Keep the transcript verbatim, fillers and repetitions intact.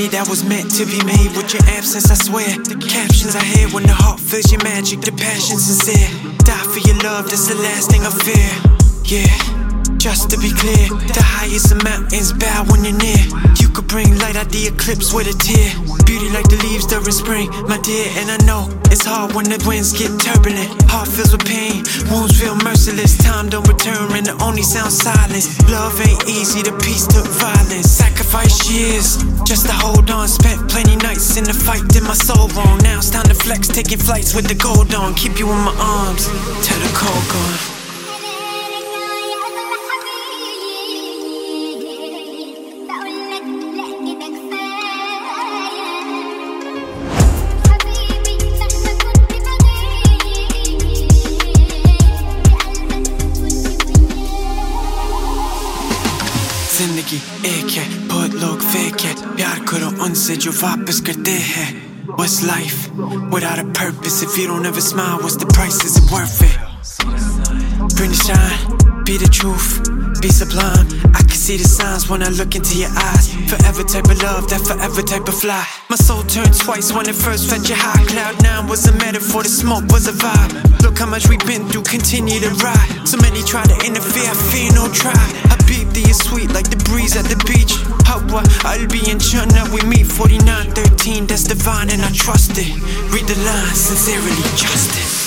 made that was meant to be made. With your absence, I swear, the captions I hear when the heart fills your magic, the passion sincere. Die for your love, that's the last thing I fear. Yeah. Just to be clear, the highest of mountains bow when you're near. You could bring light out the eclipse with a tear. Beauty like the leaves during spring, my dear. And I know it's hard when the winds get turbulent. Heart fills with pain, wounds feel merciless. Time don't return and the only sound silence. Love ain't easy, the peace took violence. Sacrifice years just to hold on. Spent plenty nights in the fight, did my soul wrong. Now it's time to flex, taking flights with the gold on. Keep you in my arms till the cold gone. जिंदगी एक है, बहुत लोग fake है, प्यार करो उनसे जो वापस करते हैं. What's life without a purpose? If you don't ever smile, what's the price? Is it worth it? Bring the shine, be the truth, be sublime. I can see the signs when I look into your eyes. Forever type of love, that forever type of fly. My soul turned twice when it first felt your high. Cloud nine was a metaphor, the smoke was a vibe. Look how much we've been through, continue to ride. So many try to interfere, I fear no try. I beep to you sweet like the breeze at the beach. Hawa, Albi and Chana, we meet forty-nine thirteen, that's divine and I trust it. Read the lines, sincerely, justice.